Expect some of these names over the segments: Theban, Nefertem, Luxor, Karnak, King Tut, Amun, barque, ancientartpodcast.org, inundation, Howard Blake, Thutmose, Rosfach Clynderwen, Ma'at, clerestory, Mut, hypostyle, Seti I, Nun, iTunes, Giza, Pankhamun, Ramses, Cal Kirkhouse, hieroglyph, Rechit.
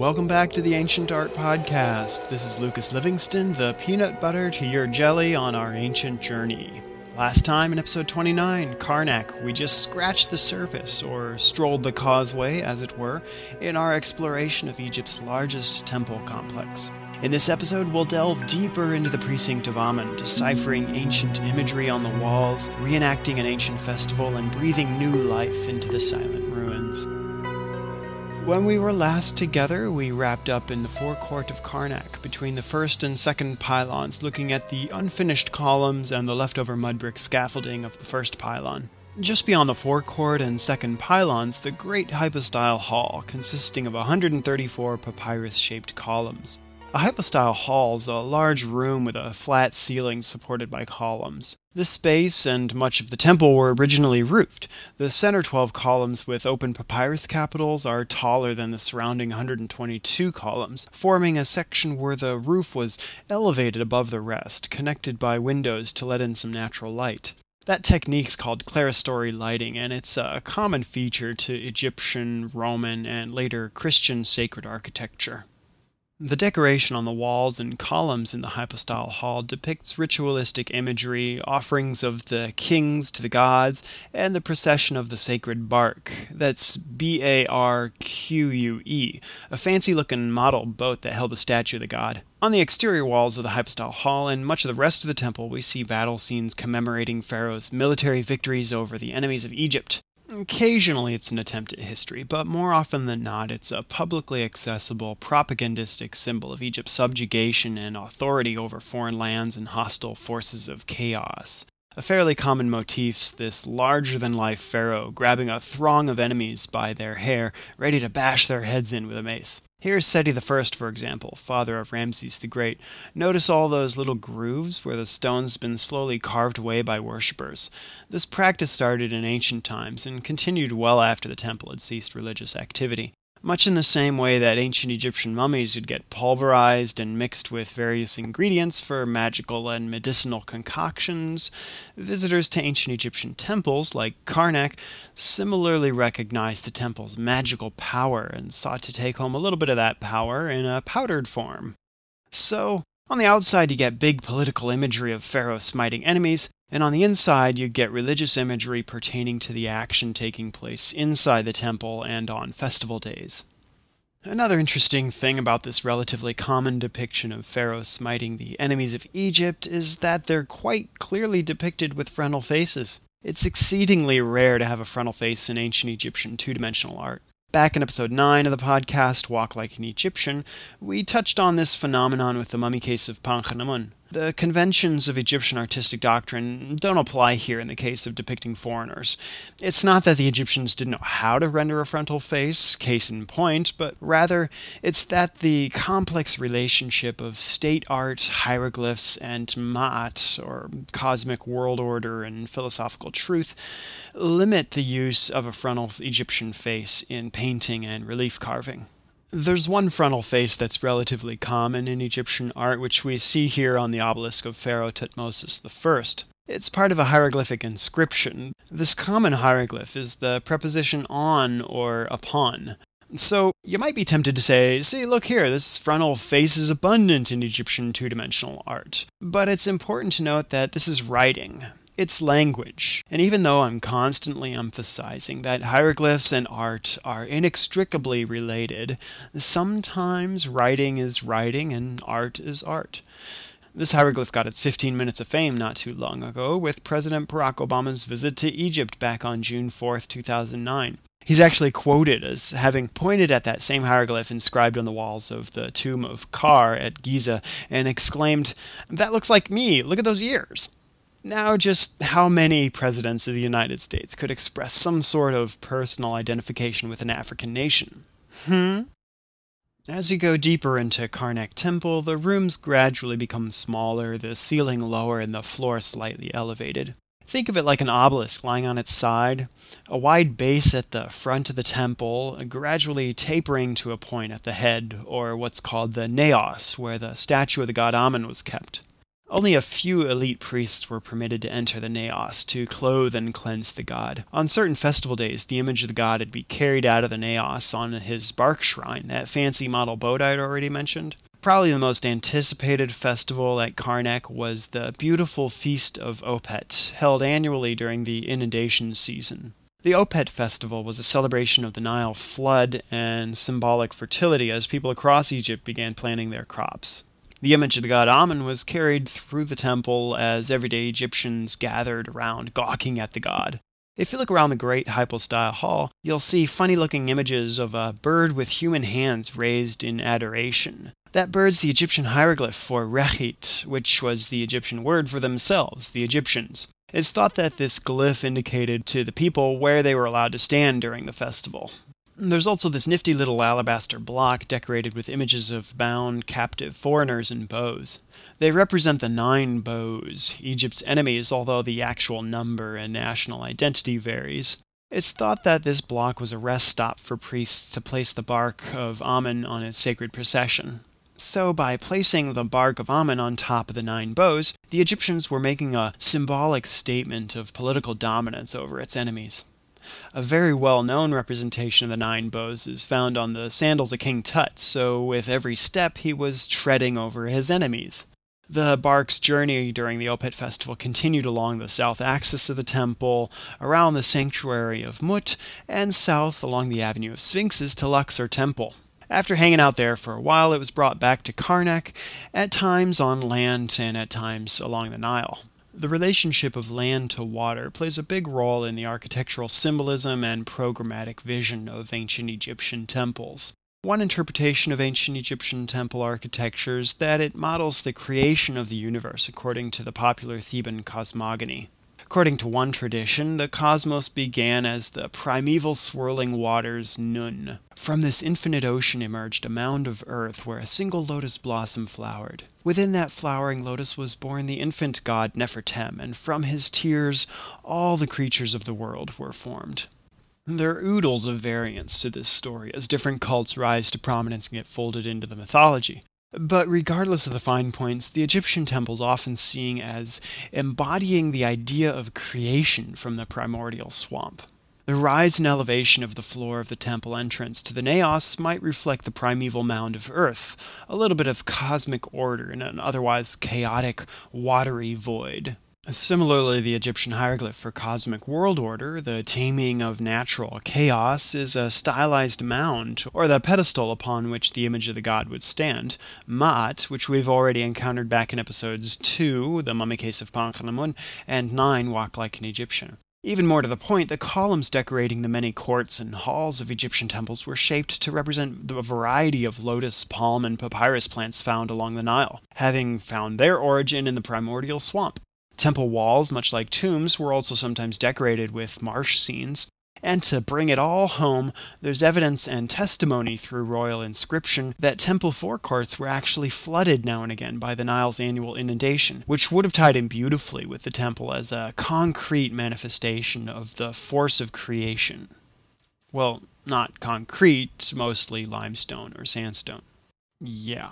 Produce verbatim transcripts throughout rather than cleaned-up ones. Welcome back to the Ancient Art Podcast. This is Lucas Livingston, the peanut butter to your jelly on our ancient journey. Last time in episode twenty-nine, Karnak, we just scratched the surface, or strolled the causeway, as it were, in our exploration of Egypt's largest temple complex. In this episode, we'll delve deeper into the precinct of Amun, deciphering ancient imagery on the walls, reenacting an ancient festival, and breathing new life into the silent ruins. When we were last together, we wrapped up in the forecourt of Karnak, between the first and second pylons, looking at the unfinished columns and the leftover mud brick scaffolding of the first pylon. Just beyond the forecourt and second pylons, the great hypostyle hall, consisting of one hundred thirty-four papyrus-shaped columns. A hypostyle hall is a large room with a flat ceiling supported by columns. This space and much of the temple were originally roofed. The center twelve columns with open papyrus capitals are taller than the surrounding one hundred twenty-two columns, forming a section where the roof was elevated above the rest, connected by windows to let in some natural light. That technique's called clerestory lighting, and it's a common feature to Egyptian, Roman, and later Christian sacred architecture. The decoration on the walls and columns in the hypostyle hall depicts ritualistic imagery, offerings of the kings to the gods, and the procession of the sacred barque. That's B A R Q U E, a fancy-looking model boat that held the statue of the god. On the exterior walls of the hypostyle hall and much of the rest of the temple, we see battle scenes commemorating Pharaoh's military victories over the enemies of Egypt. Occasionally it's an attempt at history, but more often than not it's a publicly accessible, propagandistic symbol of Egypt's subjugation and authority over foreign lands and hostile forces of chaos. A fairly common motif's this larger-than-life pharaoh grabbing a throng of enemies by their hair, ready to bash their heads in with a mace. Here's Seti the First, for example, father of Ramses the Great. Notice all those little grooves where the stone's been slowly carved away by worshippers. This practice started in ancient times and continued well after the temple had ceased religious activity. Much in the same way that ancient Egyptian mummies would get pulverized and mixed with various ingredients for magical and medicinal concoctions, visitors to ancient Egyptian temples, like Karnak, similarly recognized the temple's magical power and sought to take home a little bit of that power in a powdered form. So, on the outside you get big political imagery of Pharaoh smiting enemies, and on the inside, you get religious imagery pertaining to the action taking place inside the temple and on festival days. Another interesting thing about this relatively common depiction of Pharaoh smiting the enemies of Egypt is that they're quite clearly depicted with frontal faces. It's exceedingly rare to have a frontal face in ancient Egyptian two-dimensional art. Back in episode nine of the podcast, Walk Like an Egyptian, we touched on this phenomenon with the mummy case of Pankhamun. The conventions of Egyptian artistic doctrine don't apply here in the case of depicting foreigners. It's not that the Egyptians didn't know how to render a frontal face, case in point, but rather it's that the complex relationship of state art, hieroglyphs, and Ma'at, or cosmic world order and philosophical truth, limit the use of a frontal Egyptian face in painting and relief carving. There's one frontal face that's relatively common in Egyptian art, which we see here on the obelisk of Pharaoh Thutmose the First. It's part of a hieroglyphic inscription. This common hieroglyph is the preposition on or upon. So you might be tempted to say, see, look here, this frontal face is abundant in Egyptian two-dimensional art. But it's important to note that this is writing. It's language. And even though I'm constantly emphasizing that hieroglyphs and art are inextricably related, sometimes writing is writing and art is art. This hieroglyph got its fifteen minutes of fame not too long ago with President Barack Obama's visit to Egypt back on June fourth, two thousand nine. He's actually quoted as having pointed at that same hieroglyph inscribed on the walls of the tomb of Kar at Giza and exclaimed, "That looks like me, look at those ears." Now, just how many presidents of the United States could express some sort of personal identification with an African nation? Hmm? As you go deeper into Karnak Temple, the rooms gradually become smaller, the ceiling lower, and the floor slightly elevated. Think of it like an obelisk lying on its side, a wide base at the front of the temple, gradually tapering to a point at the head, or what's called the naos, where the statue of the god Amun was kept. Only a few elite priests were permitted to enter the naos to clothe and cleanse the god. On certain festival days, the image of the god would be carried out of the naos on his barque shrine, that fancy model boat I'd already mentioned. Probably the most anticipated festival at Karnak was the beautiful feast of Opet, held annually during the inundation season. The Opet festival was a celebration of the Nile flood and symbolic fertility as people across Egypt began planting their crops. The image of the god Amun was carried through the temple as everyday Egyptians gathered around, gawking at the god. If you look around the great hypostyle hall, you'll see funny-looking images of a bird with human hands raised in adoration. That bird's the Egyptian hieroglyph for Rechit, which was the Egyptian word for themselves, the Egyptians. It's thought that this glyph indicated to the people where they were allowed to stand during the festival. There's also this nifty little alabaster block decorated with images of bound captive foreigners in bows. They represent the nine bows, Egypt's enemies, although the actual number and national identity varies. It's thought that this block was a rest stop for priests to place the barque of Amun on its sacred procession. So by placing the barque of Amun on top of the nine bows, the Egyptians were making a symbolic statement of political dominance over its enemies. A very well-known representation of the nine bows is found on the sandals of King Tut, so with every step he was treading over his enemies. The barque's journey during the Opet festival continued along the south axis of the temple, around the sanctuary of Mut, and south along the avenue of Sphinxes to Luxor temple. After hanging out there for a while, it was brought back to Karnak, at times on land and at times along the Nile. The relationship of land to water plays a big role in the architectural symbolism and programmatic vision of ancient Egyptian temples. One interpretation of ancient Egyptian temple architecture is that it models the creation of the universe according to the popular Theban cosmogony. According to one tradition, the cosmos began as the primeval swirling waters Nun. From this infinite ocean emerged a mound of earth where a single lotus blossom flowered. Within that flowering lotus was born the infant god Nefertem, and from his tears all the creatures of the world were formed. There are oodles of variants to this story as different cults rise to prominence and get folded into the mythology. But regardless of the fine points, the Egyptian temple is often seen as embodying the idea of creation from the primordial swamp. The rise in elevation of the floor of the temple entrance to the naos might reflect the primeval mound of earth, a little bit of cosmic order in an otherwise chaotic, watery void. Similarly, the Egyptian hieroglyph for cosmic world order, the taming of natural chaos, is a stylized mound, or the pedestal upon which the image of the god would stand, Ma'at, which we've already encountered back in episodes two, The Mummy Case of Pankhamun, and nine, Walk Like an Egyptian. Even more to the point, the columns decorating the many courts and halls of Egyptian temples were shaped to represent the variety of lotus, palm, and papyrus plants found along the Nile, having found their origin in the primordial swamp. Temple walls, much like tombs, were also sometimes decorated with marsh scenes. And to bring it all home, there's evidence and testimony through royal inscription that temple forecourts were actually flooded now and again by the Nile's annual inundation, which would have tied in beautifully with the temple as a concrete manifestation of the force of creation. Well, not concrete, mostly limestone or sandstone. Yeah.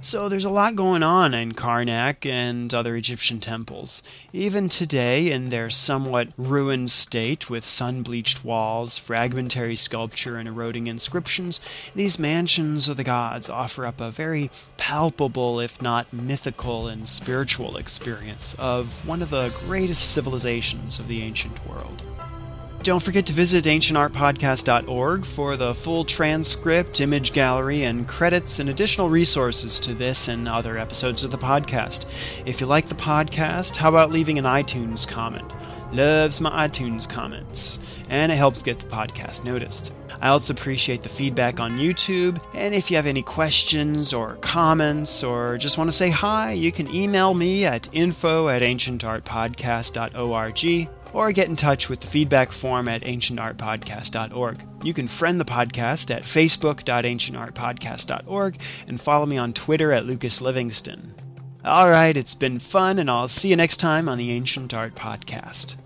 So there's a lot going on in Karnak and other Egyptian temples. Even today, in their somewhat ruined state with sun-bleached walls, fragmentary sculpture, and eroding inscriptions, these mansions of the gods offer up a very palpable, if not mythical and spiritual experience of one of the greatest civilizations of the ancient world. Don't forget to visit ancient art podcast dot org for the full transcript, image gallery, and credits, and additional resources to this and other episodes of the podcast. If you like the podcast, how about leaving an iTunes comment? Loves my iTunes comments, and it helps get the podcast noticed. I also appreciate the feedback on YouTube, and if you have any questions or comments or just want to say hi, you can email me at info at ancient art podcast dot org. or get in touch with the feedback form at ancient art podcast dot org. You can friend the podcast at facebook dot ancient art podcast dot org and follow me on Twitter at Lucas Livingston. All right, it's been fun, and I'll see you next time on the Ancient Art Podcast.